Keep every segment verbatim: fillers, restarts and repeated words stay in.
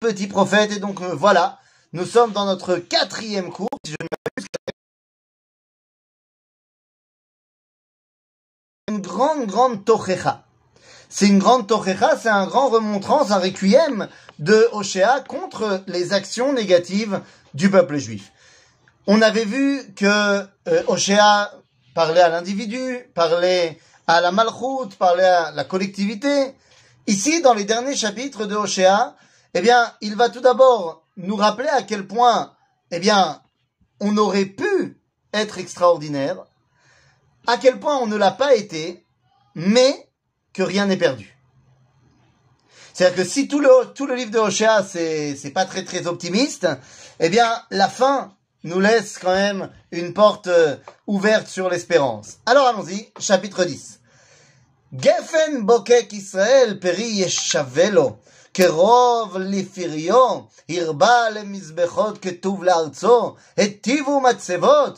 petit prophète. Et donc euh, voilà, nous sommes dans notre quatrième cours. Si je ne m'abuse, une grande, grande tochecha. C'est une grande tochecha, c'est un grand remontrance, un requiem de Hoshéa contre les actions négatives du peuple juif. On avait vu que euh, Hoshéa parlait à l'individu, parlait à la malchoute, parlait à la collectivité. Ici, dans les derniers chapitres de Hoshéa, eh bien, il va tout d'abord nous rappeler à quel point, eh bien, on aurait pu être extraordinaire, à quel point on ne l'a pas été, mais que rien n'est perdu. C'est-à-dire que si tout le, tout le livre de Hoshéa, c'est, c'est pas très très optimiste, eh bien, la fin nous laisse quand même une porte euh, ouverte sur l'espérance. Alors allons-y, chapitre dix. Geffen bokek Israël peri yeshavelo kerov lifirio irba le mizbechot ketuv l'arzo et tivu matsevot.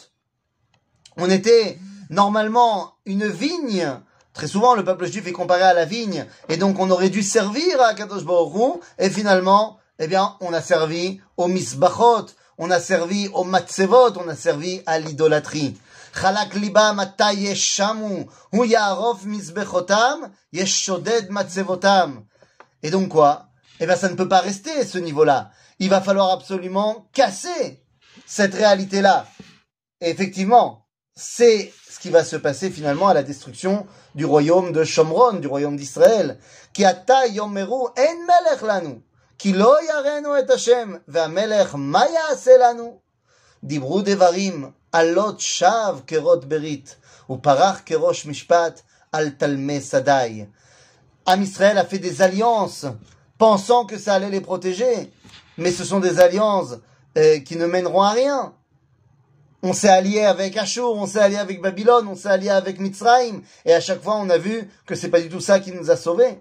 On était normalement une vigne. Très souvent, le peuple juif est comparé à la vigne, et donc on aurait dû servir à Kadosh Baruch Hu, et finalement, eh bien, on a servi aux misbachot, on a servi aux matzevot, on a servi à l'idolâtrie. Chalak liba mata yeshamu, hu ya'arof misbechotam, yeshoded matzevotam. Et donc quoi? Eh bien, ça ne peut pas rester, ce niveau-là. Il va falloir absolument casser cette réalité-là. Et effectivement, c'est ce qui va se passer finalement à la destruction du royaume de Shomron, du royaume d'Israël. Ki ata yomeru en melech lanu, ki lo yarenu et Hashem, ve'amelech ma ya'ase lanu. Dibru devarim, alot shav kerot berit, ou parach kerosh mishpat, al talmé sadai. Am Israël a fait des alliances, pensant que ça allait les protéger, mais ce sont des alliances euh, qui ne mèneront à rien. On s'est allié avec Ashur, on s'est allié avec Babylone, on s'est allié avec Mitzrayim, et à chaque fois on a vu que c'est pas du tout ça qui nous a sauvés.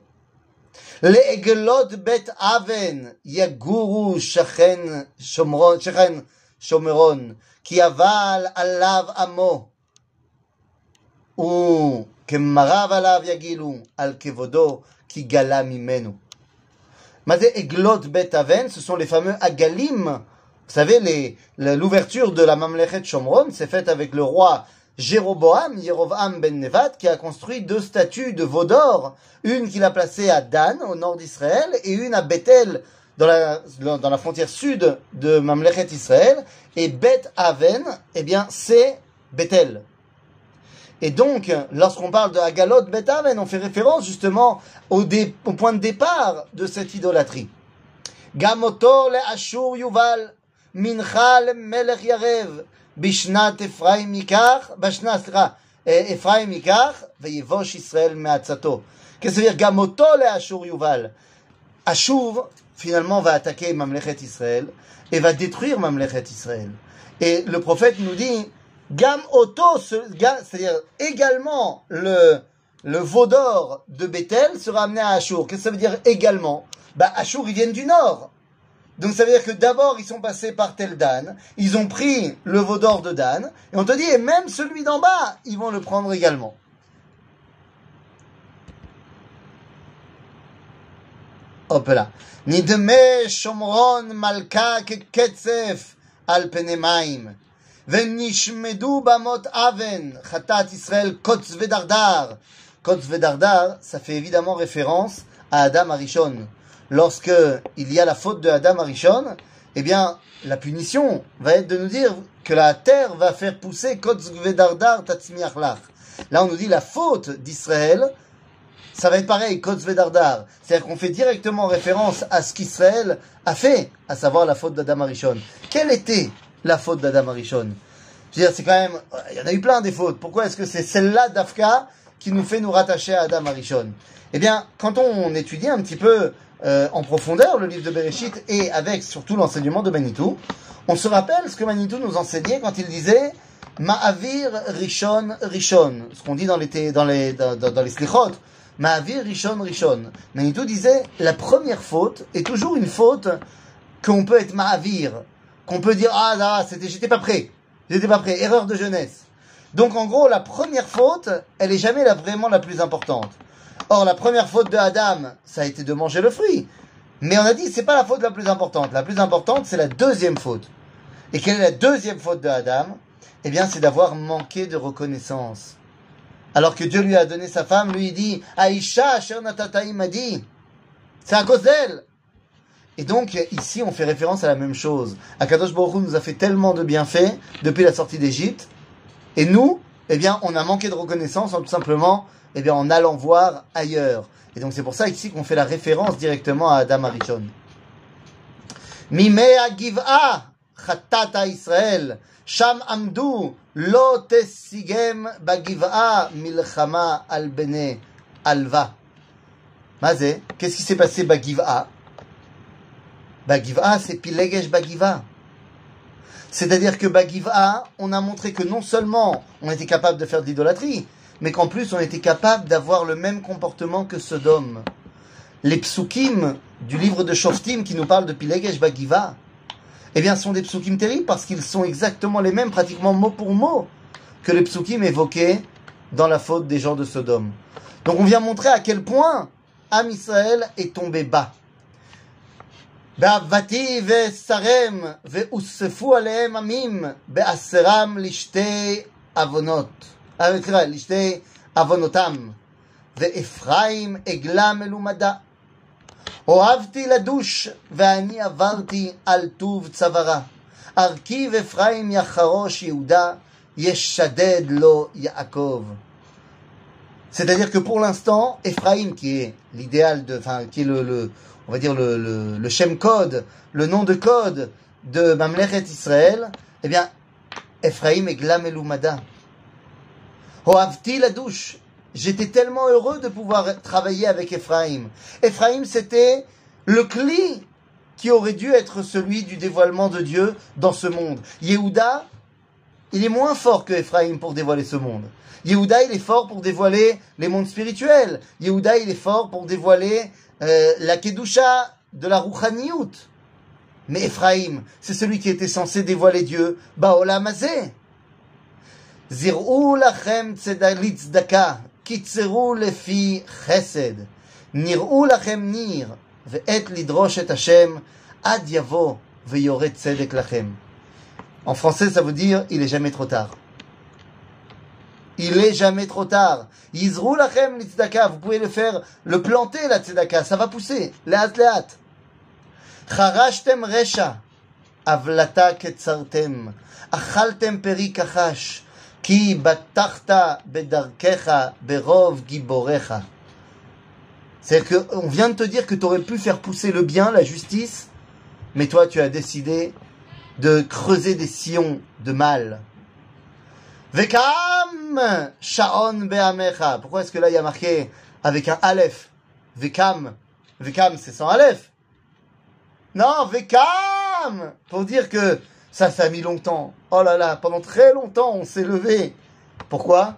Les eglot bet aven yaguru shachen shomron shachen shomeron ki aval alav amo ou kemarav alav yagilu al kevodo ki gala mimenu. Mazé eglot bet aven, ce sont les fameux agalim. Vous savez, les, les, l'ouverture de la Mamlechet Shomron s'est faite avec le roi Jéroboam, Yerovam ben Nevat, qui a construit deux statues de veaux d'or. Une qu'il a placée à Dan, au nord d'Israël, et une à Bethel, dans la, dans la frontière sud de Mamlechet Israël. Et Beth Aven, eh bien, c'est Bethel. Et donc, lorsqu'on parle de Hagalot Beth Aven, on fait référence justement au, dé, au point de départ de cette idolâtrie. Gamoto le Ashur Yuval. Mincha le melech yarev, bishnat Ephraim yikach, bashnat sera Ephraim yikach, veyevosh Israël me'atzato. Qu'est-ce que veut dire gamoto le Ashur Yuval? Ashur finalement va attaquer Mamlechet Israël et va détruire Mamlechet Israël. Et le prophète nous dit gam oto, c'est-à-dire également le le veau d'or de Bethel sera amené à Ashur. Qu'est-ce que ça veut dire également? Bah Ashur ils viennent du nord. Donc ça veut dire que d'abord ils sont passés par tel Dan, ils ont pris le veau d'or de Dan, et on te dit, et même celui d'en bas, ils vont le prendre également. Hop là. Nidme Shomron Malka Ketsef al Penemaim. Venishmedu Bamot Aven. Khatat Israël Kotz Vedardar. Kotz Vedardar, ça fait évidemment référence à Adam Arishon. Lorsque il y a la faute de Adam Arishon, eh bien, la punition va être de nous dire que la terre va faire pousser Kotz Vedardar Tatzmiachlach. Là, on nous dit la faute d'Israël, ça va être pareil, Kotz Vedardar. C'est-à-dire qu'on fait directement référence à ce qu'Israël a fait, à savoir la faute d'Adam Arishon. Quelle était la faute d'Adam Arishon? Je veux dire, c'est quand même, il y en a eu plein des fautes. Pourquoi est-ce que c'est celle-là d'Afka qui nous fait nous rattacher à Adam Arishon? Eh bien, quand on étudie un petit peu Euh, en profondeur le livre de Bereshit et avec surtout l'enseignement de Manitou, on se rappelle ce que Manitou nous enseignait quand il disait Ma'avir Rishon Rishon, ce qu'on dit dans les dans les dans, dans les slichot, Ma'avir Rishon Rishon. Manitou disait la première faute est toujours une faute qu'on peut être Ma'avir, qu'on peut dire ah là c'était j'étais pas prêt, j'étais pas prêt, erreur de jeunesse. Donc en gros la première faute, elle est jamais la vraiment la plus importante. Or, la première faute de Adam, ça a été de manger le fruit. Mais on a dit, c'est pas la faute la plus importante. La plus importante, c'est la deuxième faute. Et quelle est la deuxième faute de Adam? Eh bien, c'est d'avoir manqué de reconnaissance. Alors que Dieu lui a donné sa femme, lui il dit, Aïcha, asher natataï madi. C'est à cause d'elle. Et donc, ici, on fait référence à la même chose. Akadosh Baruch Hu nous a fait tellement de bienfaits depuis la sortie d'Égypte. Et nous, eh bien, on a manqué de reconnaissance, en tout simplement, eh bien, en allant voir ailleurs. Et donc, c'est pour ça, ici, qu'on fait la référence directement à Adam Arishon. Mimea giv'a chatata Israël. Sham amdu lo tesigem bagiv'a milchama al bene alva. Mazé, qu'est-ce qui s'est passé bagiv'a? Bagiv'a, c'est pilegesh bagiv'a. C'est-à-dire que Bagiv'a, on a montré que non seulement on était capable de faire de l'idolâtrie, mais qu'en plus on était capable d'avoir le même comportement que Sodome. Les psukim du livre de Shoftim qui nous parle de Pilegesh Bagiv'a, eh bien sont des psukim terribles parce qu'ils sont exactement les mêmes, pratiquement mot pour mot, que les psukim évoqués dans la faute des gens de Sodome. Donc on vient montrer à quel point Am Israël est tombé bas. Ba'avati ve'sarem ve'ussefu alehem amim be'aseram lishtei avonot. Lishtei avonotam. Ve'efraim egla melumada. Ohavti ladush ve'ani avarti al tuv tzavara. Arkiv Efraim yacharosh Yehuda yeshaded lo Yaakov. C'est-à-dire que pour l'instant, Ephraim, qui est l'idéal de, enfin, qui est le, le on va dire le, le, le Shem Code, le nom de code de Mamlechet Israël, eh bien, Ephraim est glamelumada. Hoavti la douche. J'étais tellement heureux de pouvoir travailler avec Ephraim. Ephraim, c'était le cli qui aurait dû être celui du dévoilement de Dieu dans ce monde. Yehuda, il est moins fort que Ephraim pour dévoiler ce monde. Yehuda, il est fort pour dévoiler les mondes spirituels. Yehuda, il est fort pour dévoiler euh, la Kedusha de la Rouchaniout. Mais Ephraim, c'est celui qui était censé dévoiler Dieu. Baolam hazeh. Zir'u lachem tzedaka, kitzeru lefi chesed. Nir'u lachem nir, ve'et lidrosh et Hashem, ad yavo ve'yoret tzedek lachem. En français, ça veut dire il est jamais trop tard. Il est jamais trop tard. Yizrou lachem li tzedaka. Vous pouvez le faire, le planter la tzedaka. Ça va pousser. Lehat lehat. Charashtem resha. Avlata ketzartem. Achaltem peri kachash. Ki batachta bedarkecha berov giborecha. C'est-à-dire qu'on vient de te dire que tu aurais pu faire pousser le bien, la justice, mais toi tu as décidé de creuser des sillons de mal. Vekam Sha'on Be'amecha. Pourquoi est-ce que là il y a marqué avec un Aleph? Vekam. Vekam, c'est sans Aleph. Non, Vekam. Pour dire que ça, ça a mis longtemps. Oh là là, pendant très longtemps, on s'est levé. Pourquoi?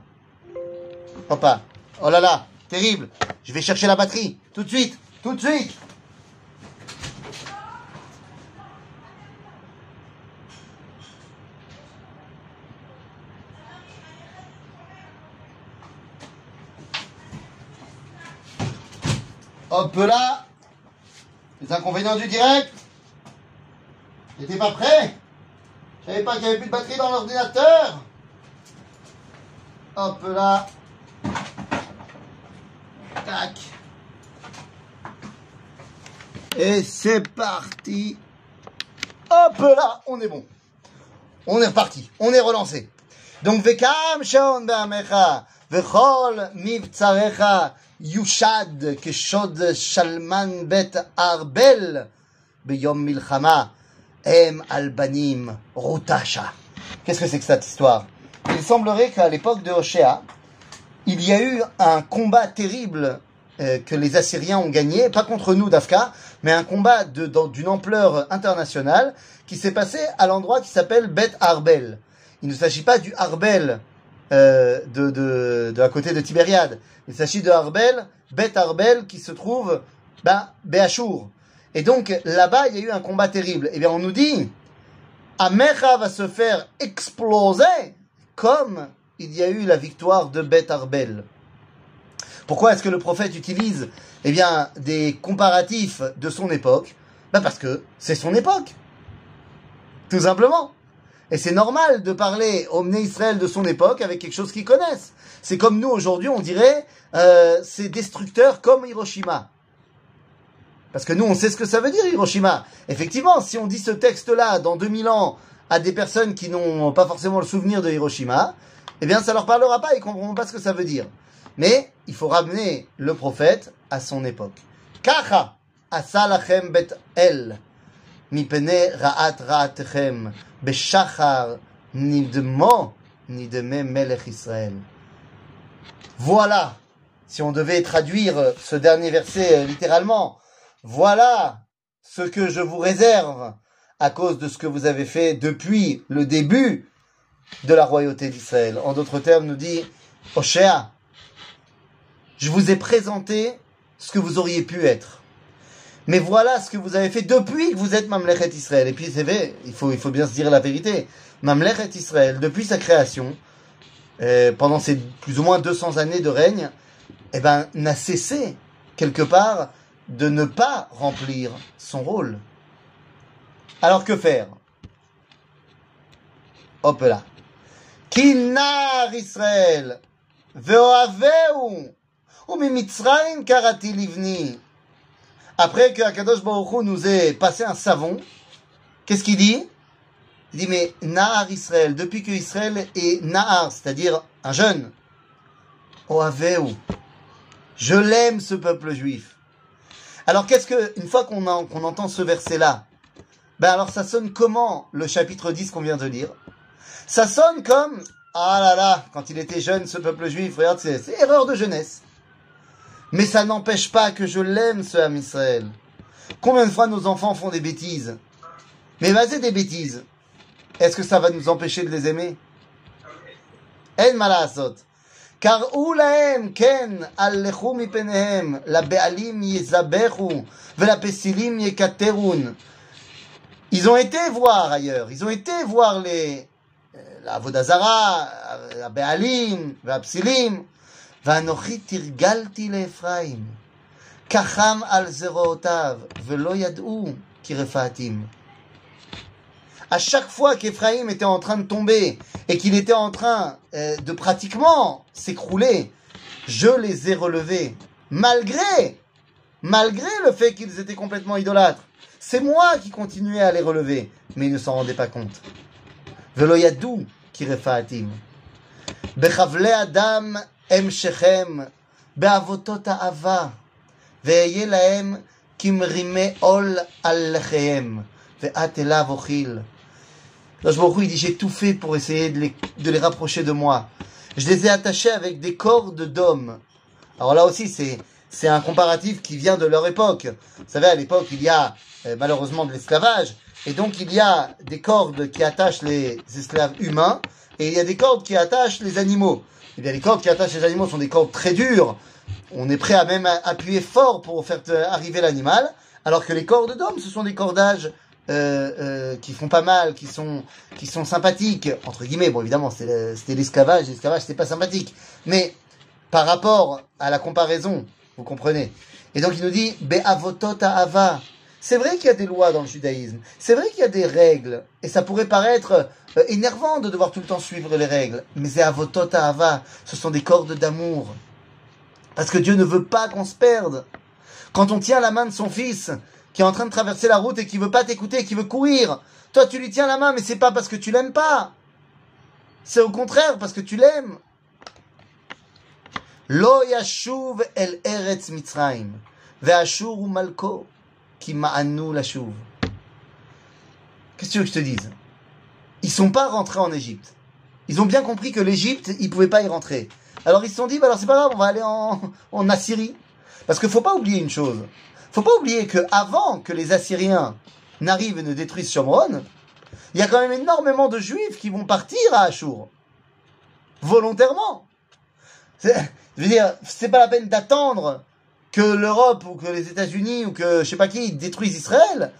Hop là. Oh là là, terrible. Je vais chercher la batterie. Tout de suite. Tout de suite. Hop là, les inconvénients du direct. J'étais pas prêt. Je savais pas qu'il y avait plus de batterie dans l'ordinateur. Hop là. Tac. Et c'est parti. Hop là, on est bon. On est reparti. On est relancé. Donc, Vekam Sha'on Be'amecha, Vechol Mivtsarecha. Yushad keshod shalman bet arbel beyom milchama em albanim rutasha. Qu'est-ce que c'est que cette histoire? Il semblerait qu'à l'époque de Hoshea, il y a eu un combat terrible euh, que les Assyriens ont gagné, pas contre nous d'Afka, mais un combat de, dans, d'une ampleur internationale qui s'est passé à l'endroit qui s'appelle Bet Arbel. Il ne s'agit pas du Arbel Euh, de, de, de à côté de Tibériade. Il s'agit de Arbel, Bet Arbel, qui se trouve, bah, Béachour. Et donc, là-bas, il y a eu un combat terrible. Et bien, on nous dit, Amecha va se faire exploser, comme il y a eu la victoire de Bet Arbel. Pourquoi est-ce que le prophète utilise eh bien, des comparatifs de son époque? Ben parce que c'est son époque, tout simplement. Et c'est normal de parler au Bnei Israël de son époque avec quelque chose qu'ils connaissent. C'est comme nous aujourd'hui, on dirait, euh, c'est destructeur comme Hiroshima. Parce que nous, on sait ce que ça veut dire Hiroshima. Effectivement, si on dit ce texte-là dans deux mille ans à des personnes qui n'ont pas forcément le souvenir de Hiroshima, eh bien, ça leur parlera pas, ils comprendront pas ce que ça veut dire. Mais il faut ramener le prophète à son époque. Kacha asalachem bet el. Mipene ra'at ra'atechem beshachar nidmo nidme melech Israël. Voilà, si on devait traduire ce dernier verset littéralement, voilà ce que je vous réserve à cause de ce que vous avez fait depuis le début de la royauté d'Israël. En d'autres termes, nous dit Oshéa, je vous ai présenté ce que vous auriez pu être. Mais voilà ce que vous avez fait depuis que vous êtes Mamlechet Israël. Et puis c'est vrai, il faut, il faut bien se dire la vérité. Mamlechet Israël, depuis sa création, euh, pendant ces plus ou moins deux cents années de règne, eh ben, n'a cessé, quelque part, de ne pas remplir son rôle. Alors que faire? Hop là. Kinar Israël, ve'ohaveu, ou mimitzraim karati livni. Après que Akadosh Baruch Hu nous ait passé un savon, qu'est-ce qu'il dit? Il dit, mais Nahar Israël, depuis que Israël est Nahar, c'est-à-dire un jeune, Ohaveu, je l'aime ce peuple juif. Alors qu'est-ce que, une fois qu'on en, qu'on entend ce verset-là, ben alors ça sonne comment le chapitre dix qu'on vient de lire? Ça sonne comme, ah là là, quand il était jeune ce peuple juif, regarde, c'est, c'est erreur de jeunesse. Mais ça n'empêche pas que je l'aime, ce Ham Israël. Combien de fois nos enfants font des bêtises? Mais vas-y, des bêtises. Est-ce que ça va nous empêcher de les aimer? En malasot. Car ou laem ken allechu mi penehem, la bealim yezabechu, ve la pesilim yekaterun. Ils ont été voir ailleurs. Ils ont été voir les, la Vodazara, la bealim, la psilim. ואנוכי תרגלתי לאפרים, כחם על זרועותיו, ולא ידעו כי רפאתים. À chaque fois qu'Éphraïm était en train de tomber et qu'il était en train euh, de pratiquement s'écrouler, je les ai relevés, malgré, malgré le fait qu'ils étaient complètement idolâtres. C'est moi qui continuais à les relever, mais ils ne s'en rendaient pas compte. ולא ידעו כי רפאתים. בחבלי אדם המשכם באבותות האהבה ואהיה להם כמרימי עול על לחיהם ואת אליו אוכיל. Là, je m'en fous, il dit, j'ai tout fait pour essayer de les, de les rapprocher de moi. Je les ai attachés avec des cordes d'hommes. Alors là aussi, c'est, c'est un comparatif qui vient de leur époque. Vous savez, à l'époque, il y a euh, malheureusement de l'esclavage. Et donc, il y a des cordes qui attachent les esclaves humains et il y a des cordes qui attachent les animaux. Eh bien, les cordes qui attachent les animaux sont des cordes très dures. On est prêt à même appuyer fort pour faire arriver l'animal. Alors que les cordes d'hommes, ce sont des cordages euh, euh, qui font pas mal, qui sont qui sont sympathiques entre guillemets. Bon, évidemment, le, c'était l'esclavage. L'esclavage, c'était pas sympathique. Mais par rapport à la comparaison, vous comprenez. Et donc, il nous dit be'avotot ha'ava. C'est vrai qu'il y a des lois dans le judaïsme. C'est vrai qu'il y a des règles. Et ça pourrait paraître euh, énervant de devoir tout le temps suivre les règles. Mais c'est avotot ha'ava. Ce sont des cordes d'amour. Parce que Dieu ne veut pas qu'on se perde. Quand on tient la main de son fils, qui est en train de traverser la route et qui veut pas t'écouter, qui veut courir. Toi, tu lui tiens la main, mais c'est pas parce que tu l'aimes pas. C'est au contraire parce que tu l'aimes. Lo yashuv el eretz mitzrayim. Ve'ashur ou malko. Qui m'a annou la chouve. Qu'est-ce que tu veux que je te dise? Ils sont pas rentrés en Égypte. Ils ont bien compris que l'Égypte, ils pouvaient pas y rentrer. Alors ils se sont dit, bah alors c'est pas grave, on va aller en, en Assyrie. Parce que faut pas oublier une chose. Faut pas oublier que avant que les Assyriens n'arrivent et ne détruisent Shomron, il y a quand même énormément de Juifs qui vont partir à Achour. Volontairement. C'est, je veux dire, c'est pas la peine d'attendre que l'Europe ou que les États-Unis ou que je sais pas qui détruisent Israël.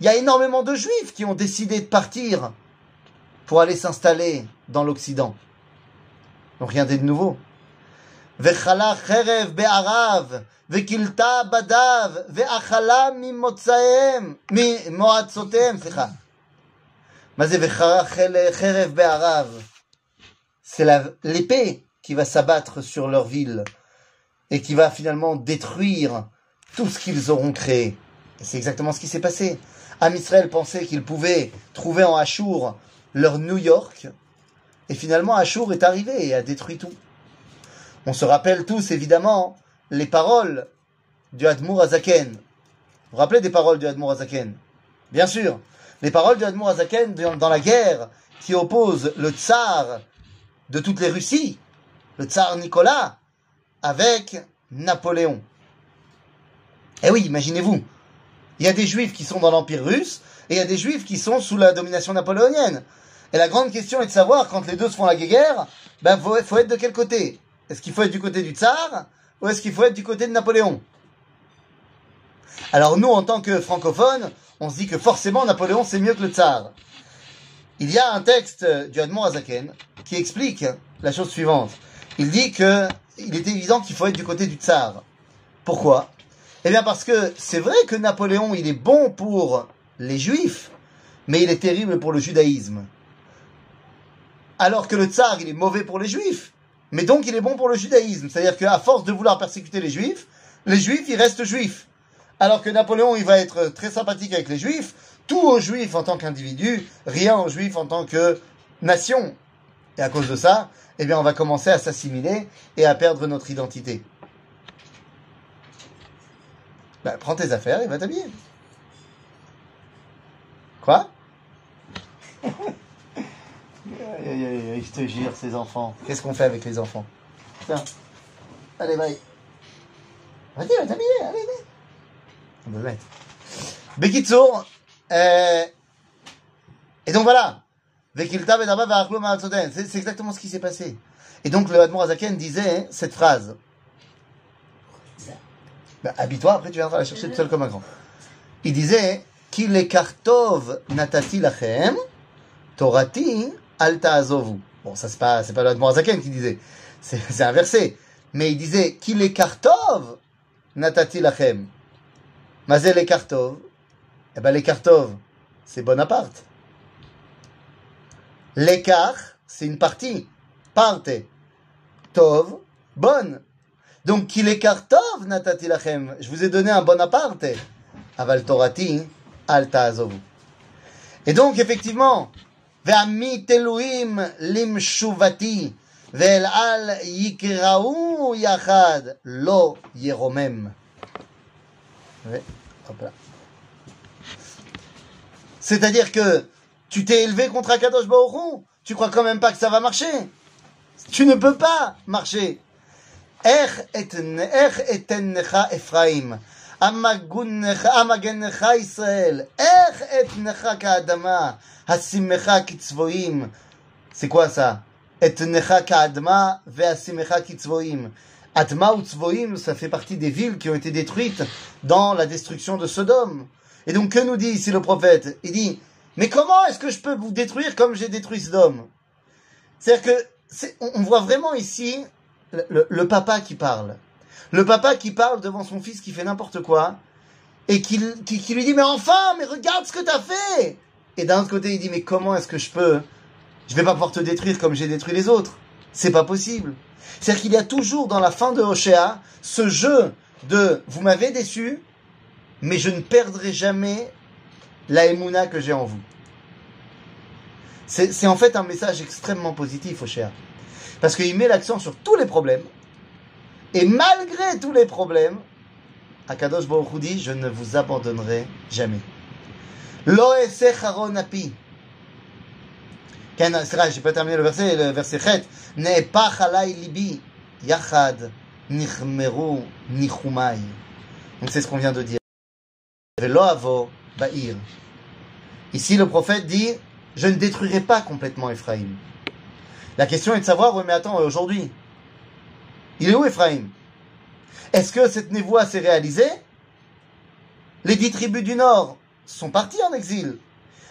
Il y a énormément de Juifs qui ont décidé de partir pour aller s'installer dans l'Occident. Donc rien de nouveau. וכלה חרב בערב, וכילתה בדיו, ואכלה ממוצאיהם, ממועצותיהם, סליחה. מה זה וכלה חרב בערב? C'est la, l'épée qui va s'abattre sur leur ville et qui va finalement détruire tout ce qu'ils auront créé. Et c'est exactement ce qui s'est passé. Am Israël pensait qu'ils pouvaient trouver en Achour leur New York, et finalement Achour est arrivé et a détruit tout. On se rappelle tous évidemment les paroles du Admour Hazaken. Vous vous rappelez des paroles du Admour Hazaken? Bien sûr, les paroles du Admour Hazaken dans la guerre qui oppose le tsar de toutes les Russies, le tsar Nicolas, avec Napoléon. Eh oui, imaginez-vous, il y a des juifs qui sont dans l'Empire russe et il y a des juifs qui sont sous la domination napoléonienne. Et la grande question est de savoir, quand les deux se font la guerre, ben, faut, faut être de quel côté? Est-ce qu'il faut être du côté du tsar ou est-ce qu'il faut être du côté de Napoléon? Alors nous, en tant que francophones, on se dit que forcément Napoléon c'est mieux que le tsar. Il y a un texte du Admour Hazaken qui explique la chose suivante. Il dit que il est évident qu'il faut être du côté du tsar. Pourquoi? Eh bien parce que c'est vrai que Napoléon, il est bon pour les juifs, mais il est terrible pour le judaïsme. Alors que le tsar, il est mauvais pour les juifs, mais donc il est bon pour le judaïsme. C'est-à-dire qu'à force de vouloir persécuter les juifs, les juifs, ils restent juifs. Alors que Napoléon, il va être très sympathique avec les juifs, tout aux juifs en tant qu'individu, rien aux juifs en tant que nation. Et à cause de ça, eh bien on va commencer à s'assimiler et à perdre notre identité. Ben, prends tes affaires et va t'habiller. Quoi? Je te jure, ces enfants. Qu'est-ce qu'on fait avec les enfants? Tiens. Allez, bye. Vas-y, va t'habiller, allez, allez. On peut le mettre. Bekitsour. Euh, et donc voilà. C'est, c'est exactement ce qui s'est passé. Et donc le Admour Hazaken disait cette phrase. Ben, habille-toi, après tu viendras la chercher tout seul comme un grand. Il disait Ki lekartov natati lachem, torati alta azovu. Bon, ça c'est pas, c'est pas le Admour Hazaken qui disait. C'est, c'est inversé. Mais il disait Ki lekartov natati lachem. Mazel lekartov. Eh ben, l'écartov, c'est Bonaparte. L'écart, c'est une partie. Parte. Tov, bonne. Donc, qui l'écartov, natati lachem. Je vous ai donné un Bonaparte. Aval torati, alta azovu. Et donc, effectivement, ve'amit elohim lim shuvati, ve'el al yikraou yachad, lo yeromem. Oui, hop là. C'est-à-dire que tu t'es élevé contre Akadosh Baruch Hu, tu crois quand même pas que ça va marcher. Tu ne peux pas marcher. Ech etennecha Ephraim, amagennecha Israël, ech etnecha ka'adama, hasimecha kitzvoim. C'est quoi ça? Etnecha ka'adama ve hasimecha kitzvoim. Atma ou Tzvoim, ça fait partie des villes qui ont été détruites dans la destruction de Sodome. Et donc, que nous dit ici le prophète? Il dit, mais comment est-ce que je peux vous détruire comme j'ai détruit Sodome? C'est-à-dire que, c'est, on voit vraiment ici le, le, le papa qui parle. Le papa qui parle devant son fils qui fait n'importe quoi, et qui, qui, qui lui dit, mais enfin, mais regarde ce que t'as fait! Et d'un autre côté, il dit, mais comment est-ce que je peux, je vais pas pouvoir te détruire comme j'ai détruit les autres. C'est pas possible. C'est-à-dire qu'il y a toujours dans la fin de Hoshea, ce jeu de, vous m'avez déçu, mais je ne perdrai jamais la émouna que j'ai en vous. C'est, c'est en fait un message extrêmement positif, Hoshea. Parce qu'il met l'accent sur tous les problèmes. Et malgré tous les problèmes, Akadosh Baruch Hu dit, je ne vous abandonnerai jamais. Lo esech haron api. C'est vrai, j'ai pas terminé le verset, le verset chet. Ne pas chalai libi, yachad, nichmeru, nichumai. Donc c'est ce qu'on vient de dire. Ici, le prophète dit, je ne détruirai pas complètement Ephraim. La question est de savoir, oui, mais attends, aujourd'hui, il est où Ephraim? Est-ce que cette névoie s'est réalisée? Les dix tribus du Nord sont parties en exil.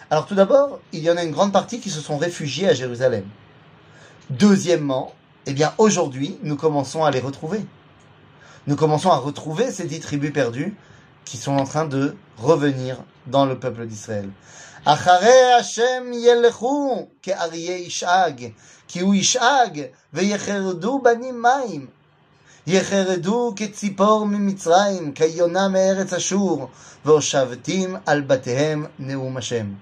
Alors tout d'abord, il y en a une grande partie qui se sont réfugiées à Jérusalem. Deuxièmement, eh bien aujourd'hui, nous commençons à les retrouver. Nous commençons à retrouver ces dix tribus perdues qui sont en train de revenir dans le peuple d'Israël. Acharei Hashem yelchu ke'aryei Ishag, ki hu Ishag veyecheredu banim maim, yecheredu ke'tzipor mimitzrayim, ke'yona me'eretz Ashur, ve'oshavtim al batehem neum Hashem.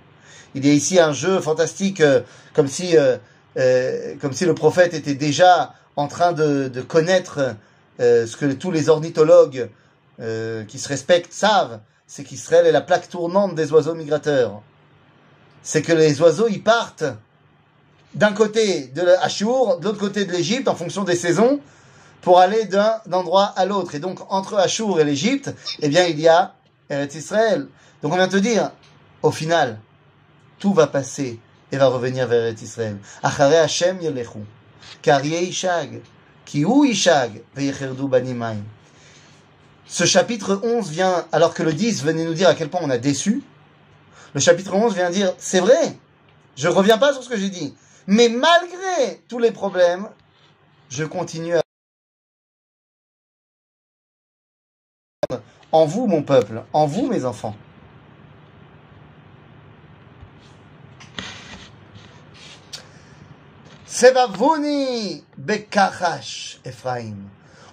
Il y a ici un jeu fantastique, euh, comme si euh, euh, comme si le prophète était déjà en train de, de connaître euh, ce que tous les ornithologues euh, qui se respectent savent, c'est qu'Israël est la plaque tournante des oiseaux migrateurs. C'est que les oiseaux, ils partent d'un côté de Ashur, de l'autre côté de l'Égypte, en fonction des saisons, pour aller d'un endroit à l'autre. Et donc, entre Ashur et l'Égypte, eh bien, il y a Eretz Israël. Donc, on vient te dire, au final, tout va passer et va revenir vers Eretz Israël. Acharei Hashem yelechu, k'aryei Ishag, ki hu Ishag, veyecherdu banim maim. Ce chapitre onze vient, alors que le dix venait nous dire à quel point on a déçu, le chapitre onze vient dire, c'est vrai, je ne reviens pas sur ce que j'ai dit, mais malgré tous les problèmes, je continue à en vous, mon peuple, en vous, mes enfants. Sevavuni bekachash Ephraim.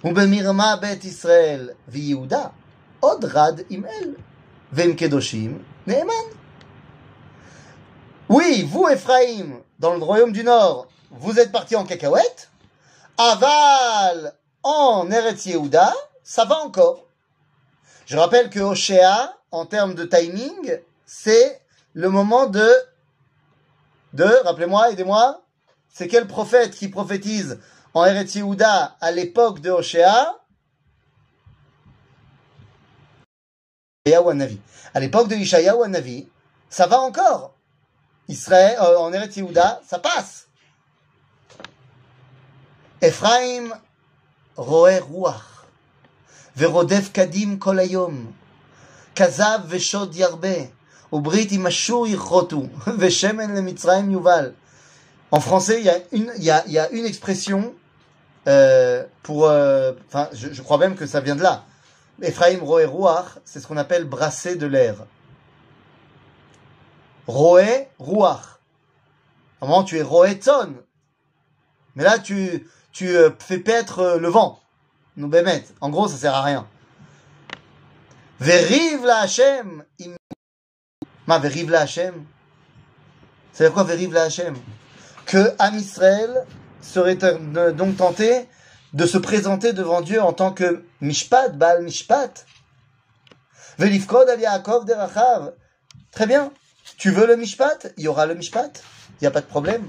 ובמרמה בית ישראל ויהודה עוד רד עם אל ועם קדושים נאמן. Oui, vous Ephraim, dans le royaume du Nord, vous êtes parti en cacahuète. Aval, en Eretz Yehuda, ça va encore. Je rappelle que Oshéa, en termes de timing, c'est le moment de, de, rappelez-moi, aidez-moi, c'est quel prophète qui prophétise en Eretz Yehuda, à l'époque de Oshéa, à l'époque de Ishayahu Hanavi, ça va encore. Israël, euh, en Eretz Yehuda, ça passe. Ephraim roe ruach, verodef kadim kol hayom, kazav veshod yarbe, ubrit im Ashur yichrotu, veshemen le Mitzrayim yuval. En français, il y a une, il y a, il y a une expression. Euh, pour, euh, enfin, je, je crois même que ça vient de là. Ephraim roe ruach, c'est ce qu'on appelle brasser de l'air. Roe ruach. Normalement, tu es roeton. Mais là, tu, tu euh, fais paître euh, le vent. Nous bémet. En gros, ça sert à rien. Veriv la Hashem. Ma veriv la Hashem. Ça veut dire quoi, veriv la Hashem? Que Am Israël serait donc tenté de se présenter devant Dieu en tant que Mishpat, Baal Mishpat. Velifkod al Yaakov derachav. Très bien. Tu veux le Mishpat? Il y aura le Mishpat. Il n'y a pas de problème.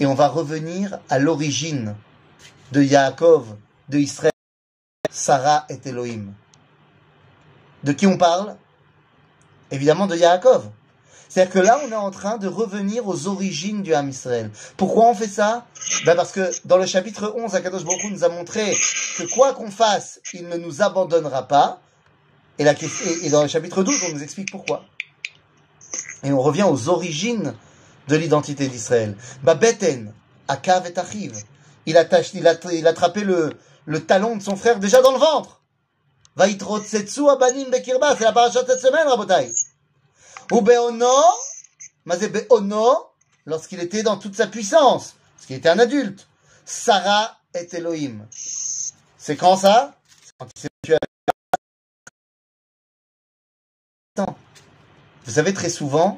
Et on va revenir à l'origine de Yaakov, de Israël. Sarah est Elohim. De qui on parle? Évidemment de Yaakov. C'est-à-dire que là, on est en train de revenir aux origines du Ham Israël. Pourquoi on fait ça? Ben parce que dans le chapitre onze, Akadosh Baruch Hu nous a montré que quoi qu'on fasse, il ne nous abandonnera pas. Et, la, et dans le chapitre douze, on nous explique pourquoi. Et on revient aux origines de l'identité d'Israël. Babeten, Akav et Achiv. Il a attrapé le, le talon de son frère déjà dans le ventre. Vaïtrotsetsu abanim bekirba. C'est la parasha de cette semaine, Rabotai. Ou Beono, Mazé Beono, lorsqu'il était dans toute sa puissance, parce qu'il était un adulte, Sarah est Elohim. C'est quand ça? C'est quand il s'est tué avec... Vous savez, très souvent,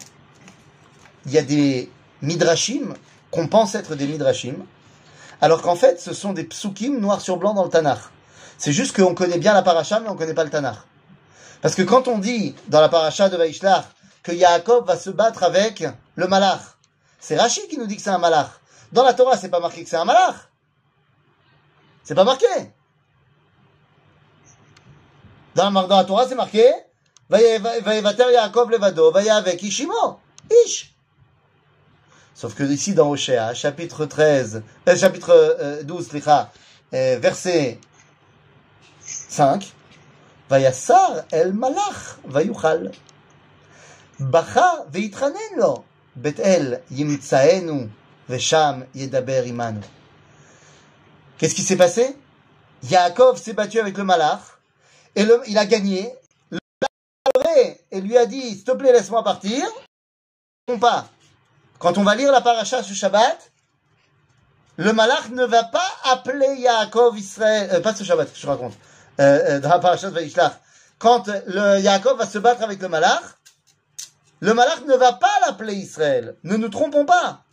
il y a des midrashim, qu'on pense être des midrashim, alors qu'en fait, ce sont des psukim noir sur blanc dans le Tanakh. C'est juste qu'on connaît bien la paracha, mais on ne connaît pas le Tanakh. Parce que quand on dit, dans la paracha de Vaishlach, que Yaakov va se battre avec le malach. C'est Rashi qui nous dit que c'est un malach. Dans la Torah, c'est pas marqué que c'est un malach. C'est pas marqué. Dans la, dans la Torah, c'est marqué Vayevater Yaakov levado, vaya avec Ishimo. Ish. Sauf que ici, dans Oshéa, chapitre treize, euh, chapitre euh, douze, euh, verset cinq, Vayasar el malach, vayuchal. Bacha ve'itranen lo, Bethel yimtsaenu, vesham yedaber imanu. Qu'est-ce qui s'est passé? Yaakov s'est battu avec le malach, et le, il a gagné. Le malach a pleuré et lui a dit, s'il te plaît, laisse-moi partir. Pas. Quand on va lire la paracha ce Shabbat, le malach ne va pas appeler Yaakov Israël, euh, pas ce Shabbat, je raconte, euh, dans la paracha de Vayishlach. Quand le Yaakov va se battre avec le malach, le malach ne va pas l'appeler Israël. Ne nous trompons pas.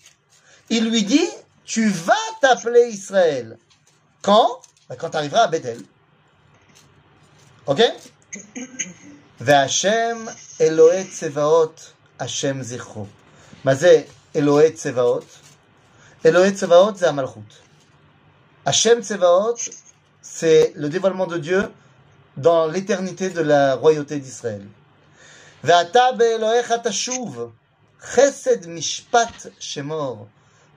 Il lui dit, tu vas t'appeler Israël. Quand? Ben, quand tu arriveras à Bethel. Ok? Ve'Hashem Elohe Tsevaot Hashem Zichro. מה זה אלוהי צבאות? אלוהי צבאות זה המלכות. Hashem Tsevaot, c'est le dévoilement de Dieu dans l'éternité de la royauté d'Israël. ואתה באלוהיך תשוב, חסד משפט שמור,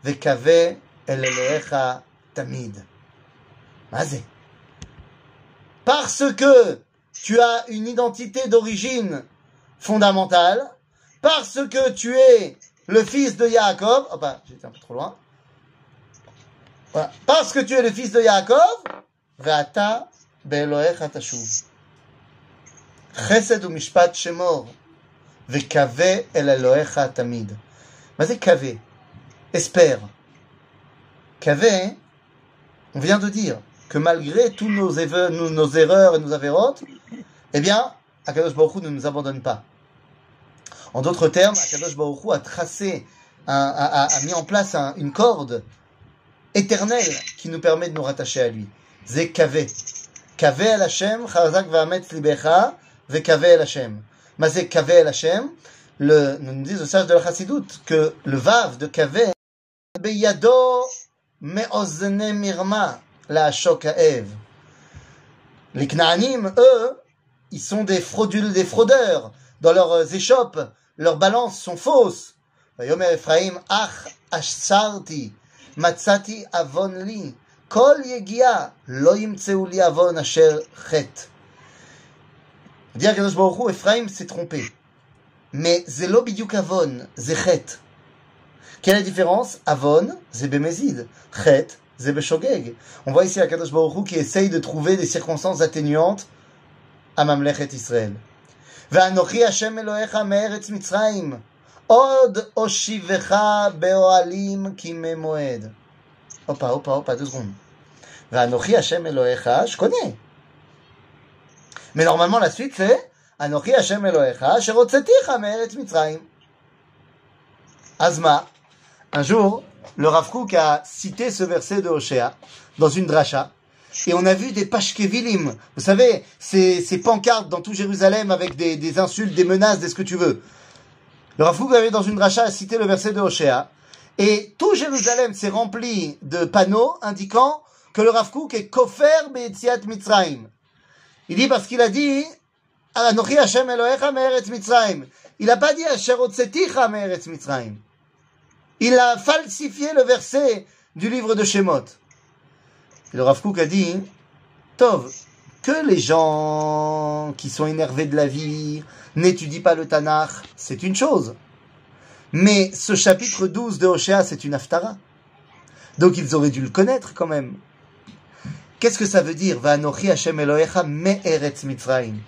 וקווה אל אלוהיך תמיד. מה זה? Parce que tu as une identité d'origine fondamentale, parce que tu es le fils de Yaakov, oh bah, j'étais un peu trop loin. Voilà. Parce que tu es le fils de Yaakov, Vata be'Elohecha tashuv. Chesed u'mishpat shemor, ve'kaveh el Elohecha tamid. Mais c'est kaveh, espère. Kaveh, on vient de dire que malgré tous nos, éve, nos, nos erreurs et nos avérotes, eh bien, Akadosh Baruch Hu ne nous abandonne pas. En d'autres termes, Akadosh Baruch Hu a tracé, a, a, a mis en place un, une corde éternelle qui nous permet de nous rattacher à lui. C'est Kaveh. Kaveh el Hashem, Chazak va'ametz libecha, c'est Kaveh el Hashem. Mais c'est Kaveh el Hashem, le, nous disent le sage de la Chassidoute que le vav de Kaveh, beyado me'ozne mirma la'ashok ha'ev. Les Knaanim, eux, ils sont des fraudules, des fraudeurs. Dans leurs échoppes, leurs balances sont fausses. Vayomer Ephraim, ach asarti, matzati avon li, kol yegia, lo yimtseu li avon asher chet. Dire que Baruch Hu, Ephraim s'est trompé. Mais c'est lo bidyuk avon, c'est chet. Quelle est la différence? Avon, c'est bémézid. Chet, c'est beshogeg. On voit ici Akadosh Baruch Hu qui essaye de trouver des circonstances atténuantes à Mamlechet Israël. ואנוכי השם אלוהיך מארץ מצרים, עוד אושיבך באוהלים כימי מועד. הופה, הופה, הופה, deux secondes. ואנוכי השם אלוהיך, je connais. Mais normalement la suite c'est אנוכי השם אלוהיך אשר הוצאתיך מארץ מצרים. אז מה? Un jour, le Rav Kook a cité ce verset de Hoshea dans une dracha. Et on a vu des pashkevilim, vous savez, ces, ces pancartes dans tout Jérusalem avec des, des insultes, des menaces, des ce que tu veux. Le Rav Kook avait dans une dracha à citer le verset de Hoshea, et tout Jérusalem s'est rempli de panneaux indiquant que le Rav Kook est kofer be'etziat Mitzrayim. Il dit parce qu'il a dit Anochi Hashem Elohecha me'eretz Mitzrayim. Il n'a pas dit Asher hotzeticha me'eretz Mitzrayim. Il a falsifié le verset du livre de Shemot. Et le Rav Kook a dit, Tov, que les gens qui sont énervés de la vie n'étudient pas le Tanakh, c'est une chose. Mais ce chapitre douze de Hoshea, c'est une haftara. Donc ils auraient dû le connaître quand même. Qu'est-ce que ça veut dire? Va'anochi Hashem Elohecha me'eretz Mitzrayim.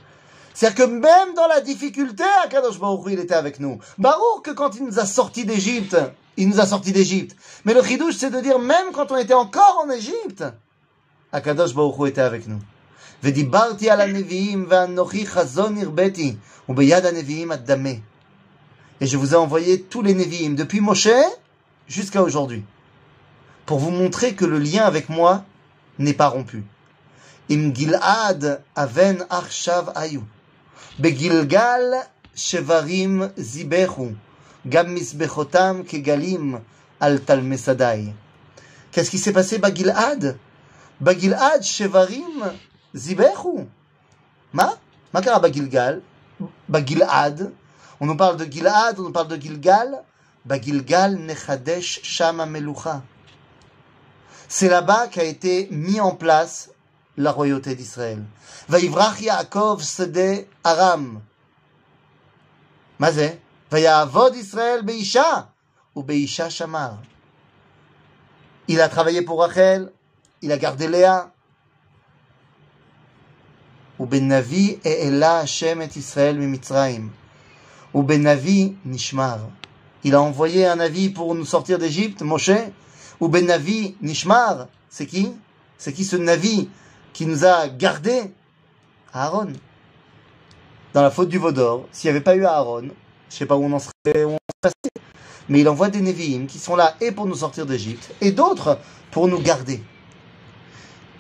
C'est-à-dire que même dans la difficulté, Akadosh Baruch Hu, il était avec nous. Baruch que quand il nous a sortis d'Égypte, il nous a sortis d'Égypte. Mais le chidouche, c'est de dire même quand on était encore en Égypte, Akadosh Baruch Hu était avec nous. Vedibarti ala neviim va'anochi chazon irbeti ubeyad neviim adame. Et je vous ai envoyé tous les neviim depuis Moshe jusqu'à aujourd'hui pour vous montrer que le lien avec moi n'est pas rompu. Im Gilad aven achshav ayu begilgal shevarim zibechu gam misbechotam kegalim al talmesadai. Qu'est-ce qui s'est passé bagilad? בגלעד שברים זיבחו. מה? מה קרה בגלגל? בגלעד. On nous parle de גלעד, on nous parle de גלגל. בגלגל נחדש שם המלוכה. C'est là-bas qu'a été mis en place la royauté d'Israël. ויברח יעקב שדה ארם. מה זה? ויעבוד ישראל באישה ובאישה שמר. Il a travaillé pour Rachel. il a gardé Léa. ובנביא העלה השם את ישראל ממצרים. ובנביא נשמר. Il a envoyé un avis pour nous sortir d'Égypte, Moshe. Ubenavi Nishmar, c'est qui? C'est qui ce Navi qui nous a gardés? Aaron. Dans la faute du veau d'or, s'il n'y avait pas eu Aaron, je sais pas où on en serait, où on serait passé. Mais il envoie des Nevi'im qui sont là et pour nous sortir d'Égypte et d'autres pour nous garder.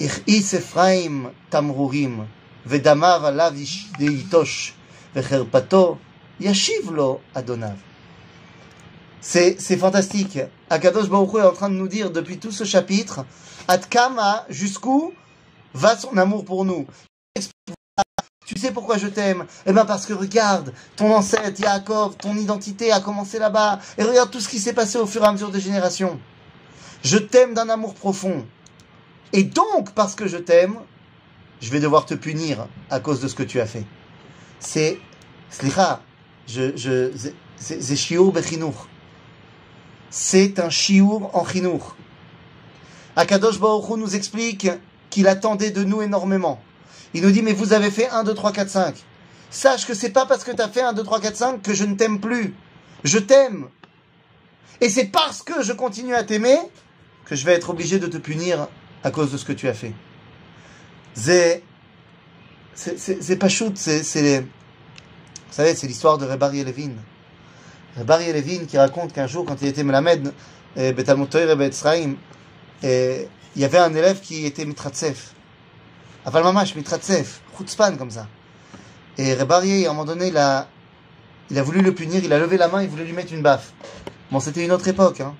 Ir'is Ephraim tamrurim vedamar alav yitosh vecherpato yashiv lo adonav. C'est, c'est fantastique. Akadosh Baruch Hu est en train de nous dire depuis tout ce chapitre, Atkama, jusqu'où va son amour pour nous. Tu sais pourquoi je t'aime? Eh bien parce que regarde, ton ancêtre, Yaakov, ton identité a commencé là-bas. Et regarde tout ce qui s'est passé au fur et à mesure des générations. Je t'aime d'un amour profond. Et donc, parce que je t'aime, je vais devoir te punir à cause de ce que tu as fait. C'est, slicha, je, je, c'est shiur bechinour. C'est un chiour en chinour. Akadosh Baruch Hu nous explique qu'il attendait de nous énormément. Il nous dit, mais vous avez fait un, deux, trois, quatre, cinq. Sache que c'est pas parce que tu as fait un, deux, trois, quatre, cinq que je ne t'aime plus. Je t'aime. Et c'est parce que je continue à t'aimer que je vais être obligé de te punir à cause de ce que tu as fait. C'est, c'est, c'est, c'est pas shoot, c'est, c'est les, vous savez, c'est l'histoire de Rebbe Aryeh Levin. Barry Levin qui raconte qu'un jour, quand il était Melamed, et Betalmud Torah et Be'Etzraim, il y avait un élève qui était Mitratsef. Aval Mamash, Mitratsef, Chutzpan comme ça. Et Rebbe Aryeh, à un moment donné, il a, il a voulu le punir, il a levé la main, il voulait lui mettre une baffe. Bon, c'était une autre époque, hein.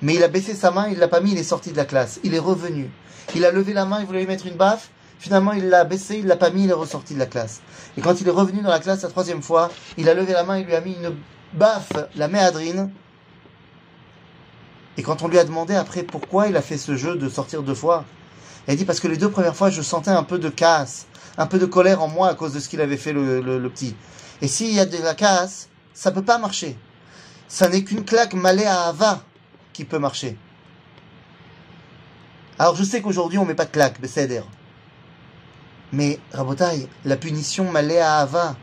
Mais il a baissé sa main, il l'a pas mis, il est sorti de la classe. Il est revenu. Il a levé la main, il voulait lui mettre une baffe. Finalement, il l'a baissé, il l'a pas mis, il est ressorti de la classe. Et quand il est revenu dans la classe la troisième fois, il a levé la main, il lui a mis une baffe, la méadrine. Et quand on lui a demandé après pourquoi il a fait ce jeu de sortir deux fois, il a dit parce que les deux premières fois je sentais un peu de casse, un peu de colère en moi à cause de ce qu'il avait fait le, le, le petit. Et s'il y a de la casse, ça peut pas marcher. Ça n'est qu'une claque malée à Hava qui peut marcher. Alors je sais qu'aujourd'hui on met pas de claque, mais c'est d'air. Mais Rabotai, la punition malée à Hava,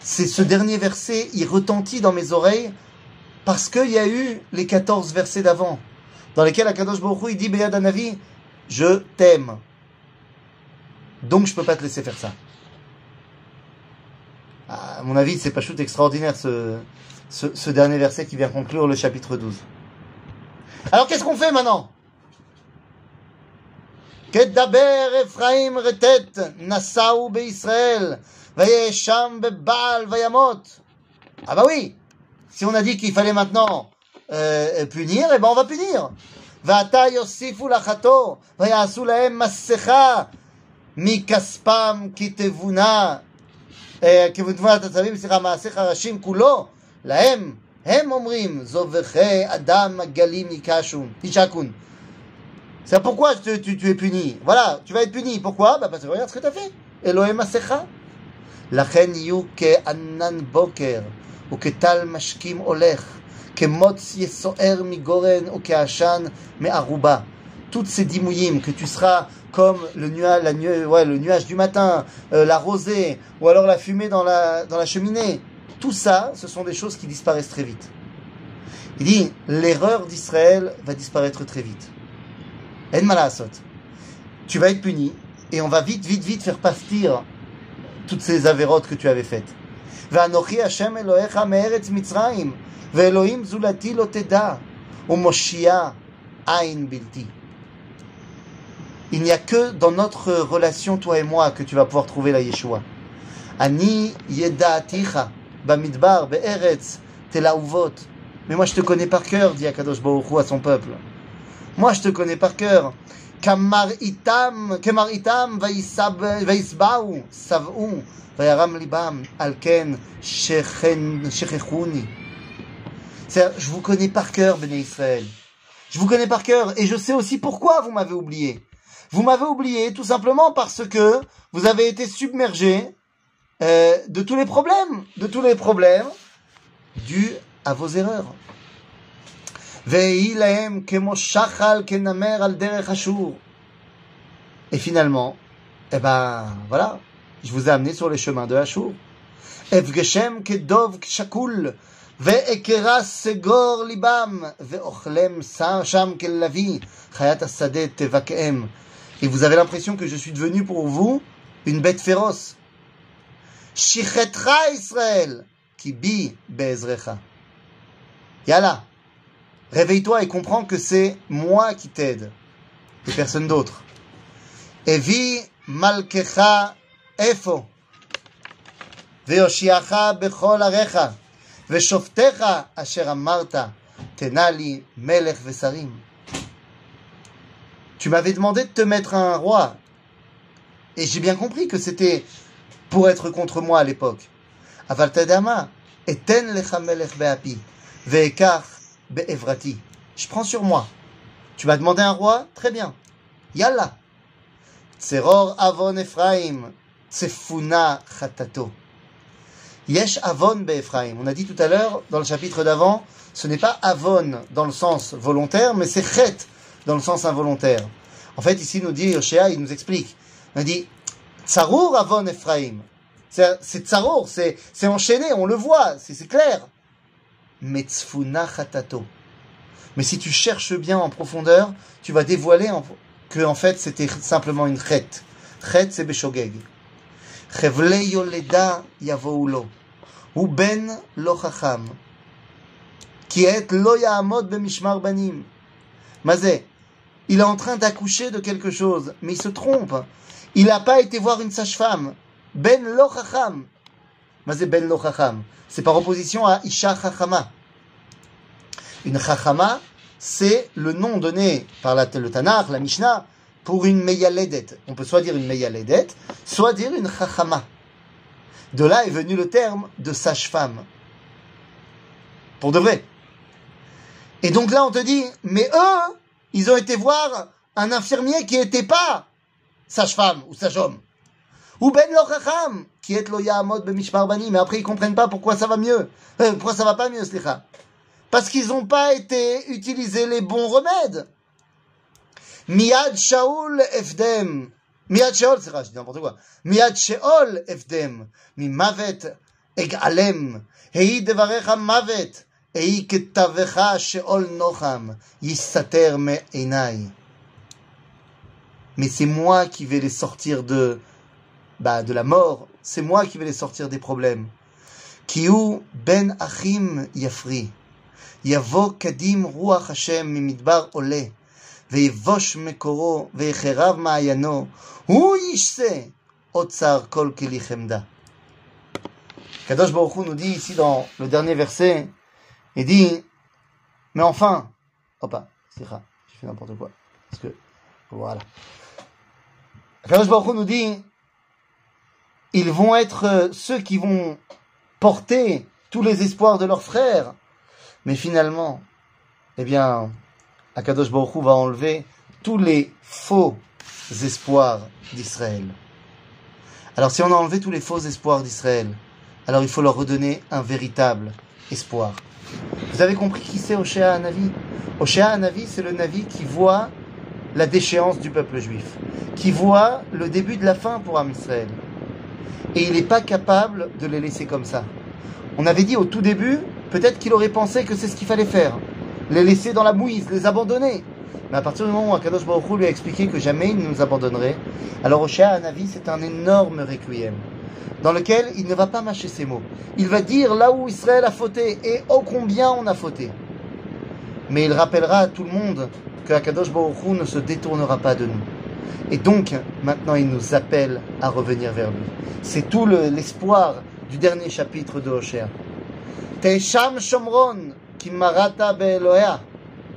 c'est ce dernier verset, il retentit dans mes oreilles parce qu'il y a eu les quatorze versets d'avant, dans lesquels Akadosh Baruch Hu il dit Beyad Hanavi, je t'aime, donc je peux pas te laisser faire ça. À mon avis, c'est pas chouette extraordinaire ce, ce ce dernier verset qui vient conclure le chapitre douze. Alors qu'est-ce qu'on fait maintenant? Kedaber Ephraim retet Nassau beIsraël. Ah bah oui, si on a dit qu'il fallait maintenant euh, punir, eh ben on va punir. C'est pourquoi tu, tu, tu es puni. Voilà, tu vas être puni. Pourquoi? Bah parce que regarde ce que tu as fait. Elohim Masecha. לכן יהיו כענן בוקר, וכטל משקים הולך, כמוץ יסוער מגורן, וכעשן מערובה. Toutes ces dimouïms, que tu seras comme le nuage, la nu- ouais, le nuage du matin, euh, la rosée, ou alors la fumée dans la, dans la cheminée. Tout ça, ce sont des choses qui disparaissent très vite. Il dit, l'erreur d'Israël va disparaître très vite. En malasot. Tu vas être puni, et on va vite, vite, vite faire partir toutes ces avérotes que tu avais faites. V'anochi Hashem Elohecha me'eretz Mitzrayim, ve'Elohim zulati lo teda, u'moshia ain bilti. Il n'y a que dans notre relation, toi et moi, que tu vas pouvoir trouver la Yeshua. Ani yeda'aticha bamidbar be'eretz telauvot. Mais moi je te connais par cœur, dit Akadosh Baruch Hu à son peuple. Moi je te connais par cœur. Kamar itam, kamar itam, vaisab, vaisbau, savou, vairam libam, alken, shechen, shechechouni. C'est-à-dire, je vous connais par cœur, Béné Israël. Je vous connais par cœur, et je sais aussi pourquoi vous m'avez oublié. Vous m'avez oublié tout simplement parce que vous avez été submergé euh, de tous les problèmes, de tous les problèmes dus à vos erreurs. Ve'ilhem kemo shachal kenamer al derech ashur Et finalement, eh ben, voilà, je vous ai amené sur les chemins de Achour. Efgeshem kedov kshakul, ve'ekera segor libam, ve'ochlem sham kellavi, chayat asadeh tevakem. Et vous avez l'impression que je suis devenu pour vous une bête féroce. Shichetra Israël, qui bi be'ezrecha. Yalla, réveille-toi et comprends que c'est moi qui t'aide, et personne d'autre. Evi malkecha efo, veoshiacha bechol arecha, veshoftecha asher amarta, tenali melech vesarim. Tu m'avais demandé de te mettre un roi, et j'ai bien compris que c'était pour être contre moi à l'époque. Aval tadama, eten lecha melech beapi. Je prends sur moi. Tu m'as demandé un roi? Très bien. Yalla. Tseror avon Ephraim, tsefuna chatato. Yesh avon be'Ephraim. On a dit tout à l'heure, dans le chapitre d'avant, ce n'est pas avon dans le sens volontaire, mais c'est chet dans le sens involontaire. En fait, ici, nous dit Yoshéa, il nous explique. On a dit, tsaror avon Ephraim. C'est tsaror, c'est enchaîné, on le voit, c'est clair. Mais si tu cherches bien en profondeur, tu vas dévoiler en, que en fait c'était simplement une chète. Chète c'est Beshogeg. Chevle yoleda yavoulo. Ou ben lo chacham. Qui est lo yahamod bemishmar banim. Mazé, il est en train d'accoucher de quelque chose, mais il se trompe. Il n'a pas été voir une sage-femme. Ben lo chacham. Mazé ben lo chacham. C'est par opposition à Isha Chachama. Une Chachama, c'est le nom donné par la, le Tanakh, la Mishnah, pour une Meyaledet. On peut soit dire une Meyaledet, soit dire une Chachama. De là est venu le terme de sage-femme. Pour de vrai. Et donc là, on te dit, mais eux, ils ont été voir un infirmier qui n'était pas sage-femme ou sage-homme. Ou ben lo chacham, qui est lo yahamod bemishmar bani, mais après ils comprennent pas pourquoi ça va mieux, euh, pourquoi ça va pas mieux, slicha. Parce qu'ils ont pas été utilisés les bons remèdes. Miad shaul efdem, miad shaol, c'est vrai, je dis n'importe quoi. Miad shaol efdem, mi mavet egalem, hei devarecha mavet, hei ketavecha shaol nocham, yissater me enai. Mais c'est moi qui vais les sortir de Bah, de la mort, c'est moi qui vais les sortir des problèmes. Kiou ben achim yafri, yavo kadim ruach Hashem mimidbar ole, veyevosh mekoro veyecherav ma'ayano, hu yishse otsar kol keli chemda. Kadosh Baruch Hu nous dit ici dans le dernier verset, il dit, mais enfin, hop, c'est ça, je fais n'importe quoi, parce que voilà. Kadosh Baruch Hu nous dit, ils vont être ceux qui vont porter tous les espoirs de leurs frères. Mais finalement, eh bien, Akadosh Baruch Hu va enlever tous les faux espoirs d'Israël. Alors si on a enlevé tous les faux espoirs d'Israël, alors il faut leur redonner un véritable espoir. Vous avez compris qui c'est Hoshea Hanavi? Hoshea Hanavi, c'est le Navi qui voit la déchéance du peuple juif, qui voit le début de la fin pour Am Israël. Et il n'est pas capable de les laisser comme ça. On avait dit au tout début, peut-être qu'il aurait pensé que c'est ce qu'il fallait faire. Les laisser dans la mouise, les abandonner. Mais à partir du moment où Akadosh Baruch Hu lui a expliqué que jamais il ne nous abandonnerait, alors Hoshea Hanavi, c'est un énorme requiem, dans lequel il ne va pas mâcher ses mots. Il va dire là où Israël a fauté, et ô combien on a fauté. Mais il rappellera à tout le monde que Akadosh Baruch Hu ne se détournera pas de nous. Et donc, maintenant, il nous appelle à revenir vers lui. C'est tout l'espoir le, du dernier chapitre de Hoshea. Tesham Shomron, Kimarata Be'Eloea.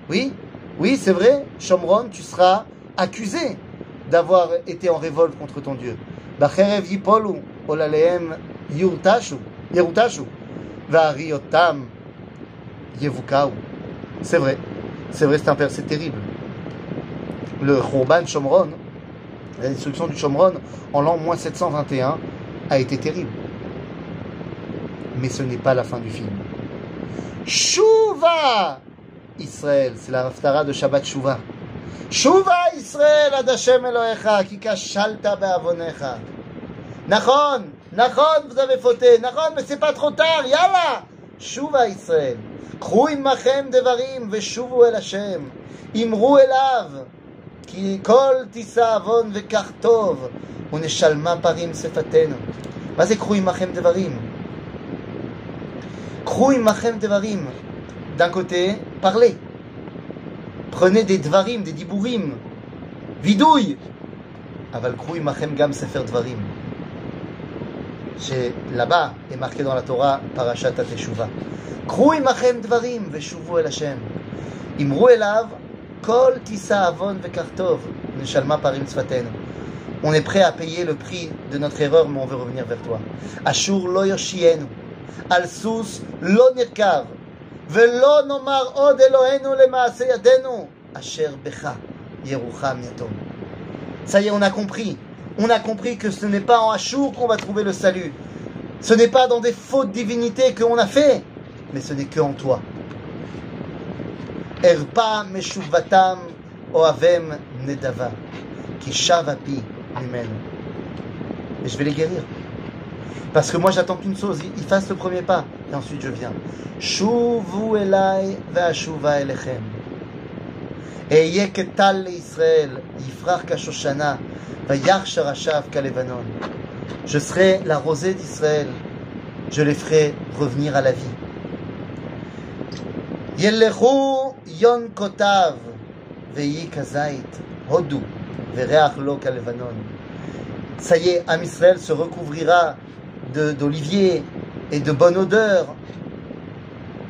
Oui, oui, c'est vrai, Shomron, tu seras accusé d'avoir été en révolte contre ton Dieu. Bacherev Yipolu, Olaleem Yerutashu, Yerutashu, Variotam Yevukau. C'est vrai, c'est vrai, c'est un père, c'est terrible. Le Khorban Shomron, la destruction du Shomron en l'an moins sept cent vingt et un a été terrible. Mais ce n'est pas la fin du film. Shuvah Israël, c'est la Haftara de Shabbat Shuvah. שובה ישראל עד השם אלוהיך, כי כשלת בעווניך. נכון, נכון, וזרפותה, נכון, מסיפת חותר, יאללה, שובה ישראל. קחו עמכם דברים ושובו אל השם, אמרו אליו, כי כל תישא עוון וכך טוב, ונשלמה פרים שפתנו. מה זה קחו עמכם דברים? קחו עמכם דברים. D'un côté, parlez. Prenez des dvarim, des dibourim. Vidouille. Aval kruim machem gam sefer dvarim. Là-bas est marqué dans la Torah parashat ateshuva. Kruim machem dvarim veshuvu el Hashem. Imru elav kol tisa avon vekartov neshalma parim sfaten. On est prêt à payer le prix de notre erreur, mais on veut revenir vers toi. Ashur lo yoshienu. Al sus lo nirkav. ולא נאמר עוד אלוהינו למעשה ידינו, אשר בך ירוחם יתום. Ça y est, on a compris. On a compris que ce n'est pas en Achour qu'on va trouver le salut. Ce n'est pas dans des fautes divinités qu'on a fait, mais ce n'est que en toi. Erpa meshuvatam oavem nedava, qui shavapi mimenu. Et je vais les guérir. Parce que moi j'attends qu'une chose, il fasse le premier pas et ensuite je viens. Shuvu elai ve'ashuva elechem. Eye ketal leIsraël, yifrach kashoshana, vayarsh rashav kalevanon. Je serai la rosée d'Israël, je les ferai revenir à la vie. Yelechu yon kotav veyi kazait hodu vereach lo kalevanon. Ça y est, Am Israël se recouvrira de d'olivier et de bonne odeur.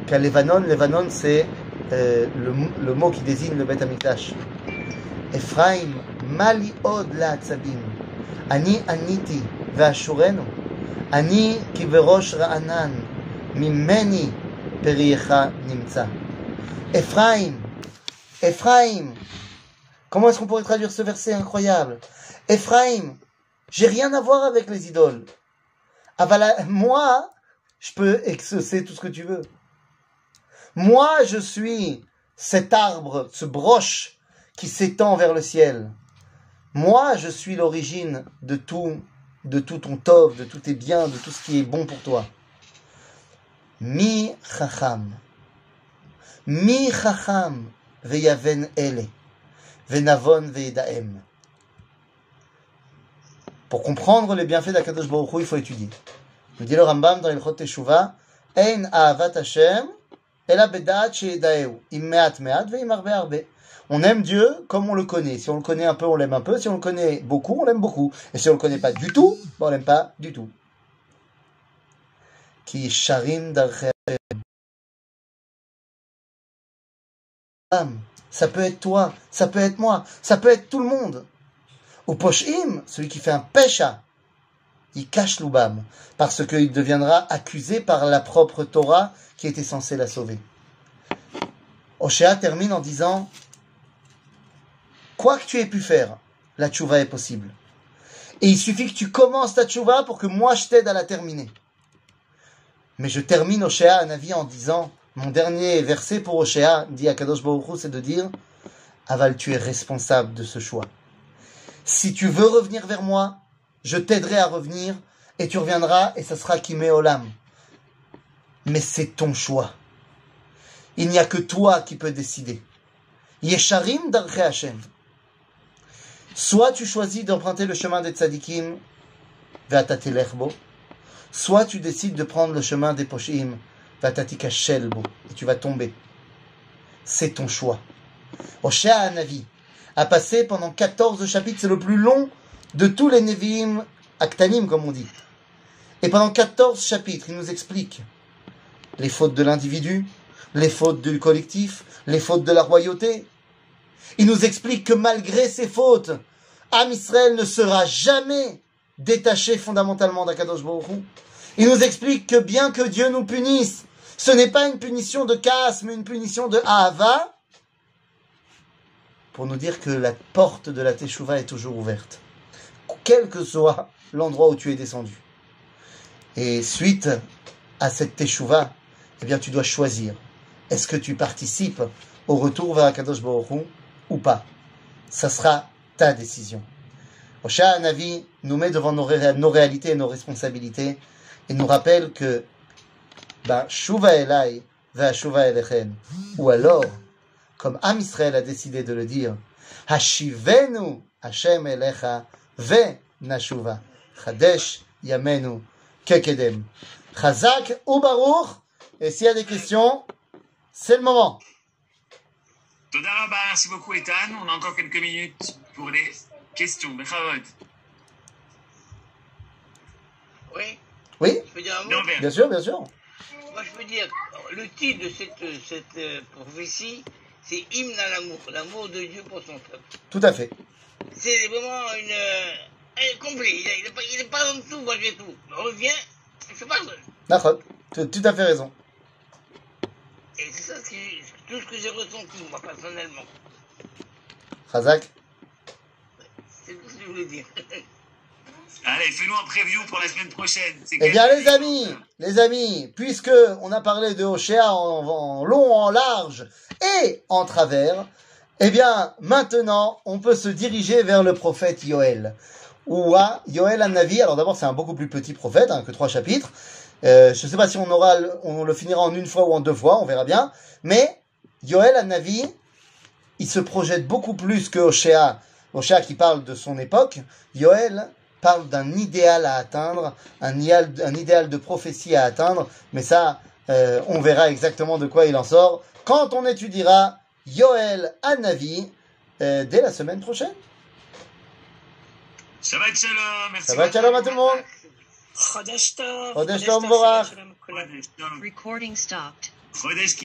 Car Levanon, Levanon c'est euh, le, le mot qui désigne le Beth Amikdash. Ephraim, Mali od la atzabim. Ani aniti ve'ashurenu. Ani ki verosh ra'anan. Mimeni periecha nimtza. Ephraim, Ephraim. Comment est-ce qu'on pourrait traduire ce verset incroyable? Ephraim, j'ai rien à voir avec les idoles. Ah voilà, moi, je peux exaucer tout ce que tu veux. Moi, je suis cet arbre, ce broche qui s'étend vers le ciel. Moi, je suis l'origine de tout, de tout ton tov, de tous tes biens, de tout ce qui est bon pour toi. Mi chacham. Mi chacham veyaven ele. Venavon veyedaem. Pour comprendre les bienfaits d'Akadosh Baruch Hu, il faut étudier. Nous dit le Rambam dans l'Ilchot Teshuvah, Ein ahavat Hashem, ela bedaat sheyedaeu, im me'at me'at ve'im arbe arbe. On aime Dieu comme on le connaît. Si on le connaît un peu, on l'aime un peu. Si on le connaît beaucoup, on l'aime beaucoup. Et si on le connaît pas du tout, on l'aime pas du tout. Ki sharim darchei Hashem. Ça peut être toi, ça peut être moi, ça peut être tout le monde. Ou poshim, celui qui fait un pécha, il cache l'oubam, parce qu'il deviendra accusé par la propre Torah qui était censée la sauver. Oshéa termine en disant, quoi que tu aies pu faire, la tchouva est possible. Et il suffit que tu commences ta tchouva pour que moi je t'aide à la terminer. Mais je termine Oshéa Hanavi en disant, mon dernier verset pour Oshéa, dit à Kadosh Baruch Hu, c'est de dire, Aval, tu es responsable de ce choix. Si tu veux revenir vers moi, je t'aiderai à revenir et tu reviendras et ça sera Kimé Olam. Mais c'est ton choix. Il n'y a que toi qui peux décider. Yesharim Darchei Hashem. Soit tu choisis d'emprunter le chemin des tzadikim, ve'atatelech bo, soit tu décides de prendre le chemin des poshim, ve'atatikashel bo, et tu vas tomber. C'est ton choix. Oshéa Hanavi a passé pendant quatorze chapitres, c'est le plus long de tous les Nevi'im Aktanim, comme on dit. Et pendant quatorze chapitres, il nous explique les fautes de l'individu, les fautes du collectif, les fautes de la royauté. Il nous explique que malgré ces fautes, Am Israël ne sera jamais détaché fondamentalement d'Akadosh Baruch Hu. Il nous explique que bien que Dieu nous punisse, ce n'est pas une punition de casse, mais une punition de Ahava, pour nous dire que la porte de la Teshuvah est toujours ouverte, quel que soit l'endroit où tu es descendu. Et suite à cette Teshuvah, eh bien tu dois choisir, est-ce que tu participes au retour vers Akadosh Baruch Hu ou pas? ça sera ta décision. Hoshea Hanavi nous met devant nos, ré nos réalités et nos responsabilités et nous rappelle que ben, Shuva Elai va Shuva Elechem. Ou alors, comme Am Israël a décidé de le dire, Hashivenu Hashem Elecha ve Nashuva Chadesh Yamenu Kekedem. Chazak ou Baruch. Et s'il y a des questions, c'est le moment. Toda rabba, merci beaucoup Ethan. On a encore quelques minutes pour les questions. Bechavod. Oui. Oui. Je peux dire un mot? Bien sûr, bien sûr. Moi, je veux dire, le titre de cette, cette euh, prophétie, c'est Hymne à l'amour, l'amour de Dieu pour son peuple. Tout à fait. C'est vraiment une euh, complet. Il n'est pas en dessous, moi j'ai tout. On revient. Je parle. D'accord. Tu as tout à fait raison. Et c'est ça ce que, tout ce que j'ai ressenti, moi, personnellement. Chazak. C'est tout ce que je voulais dire. Allez, fais-nous un preview pour la semaine prochaine. Eh bien, les amis, les amis, puisque on a parlé de Hoshea en, en long, en large et en travers, eh bien, maintenant, on peut se diriger vers le prophète Yoël. Ou à Yoël Hanavi. Alors d'abord, c'est un beaucoup plus petit prophète, hein, que trois chapitres. Euh, je ne sais pas si on aura, on le finira en une fois ou en deux fois, on verra bien. Mais Yoël Hanavi, il se projette beaucoup plus que Hoshea. Hoshea qui parle de son époque, Yoël parle d'un idéal à atteindre, un idéal, un idéal de prophétie à atteindre. Mais ça, euh, on verra exactement de quoi il en sort quand on étudiera Yoël Hanavi euh, dès la semaine prochaine. Shabbat shalom, merci. Shabbat shalom à tout le monde. Chodesh tov. Chodesh tov, Mvorach. Recording stopped.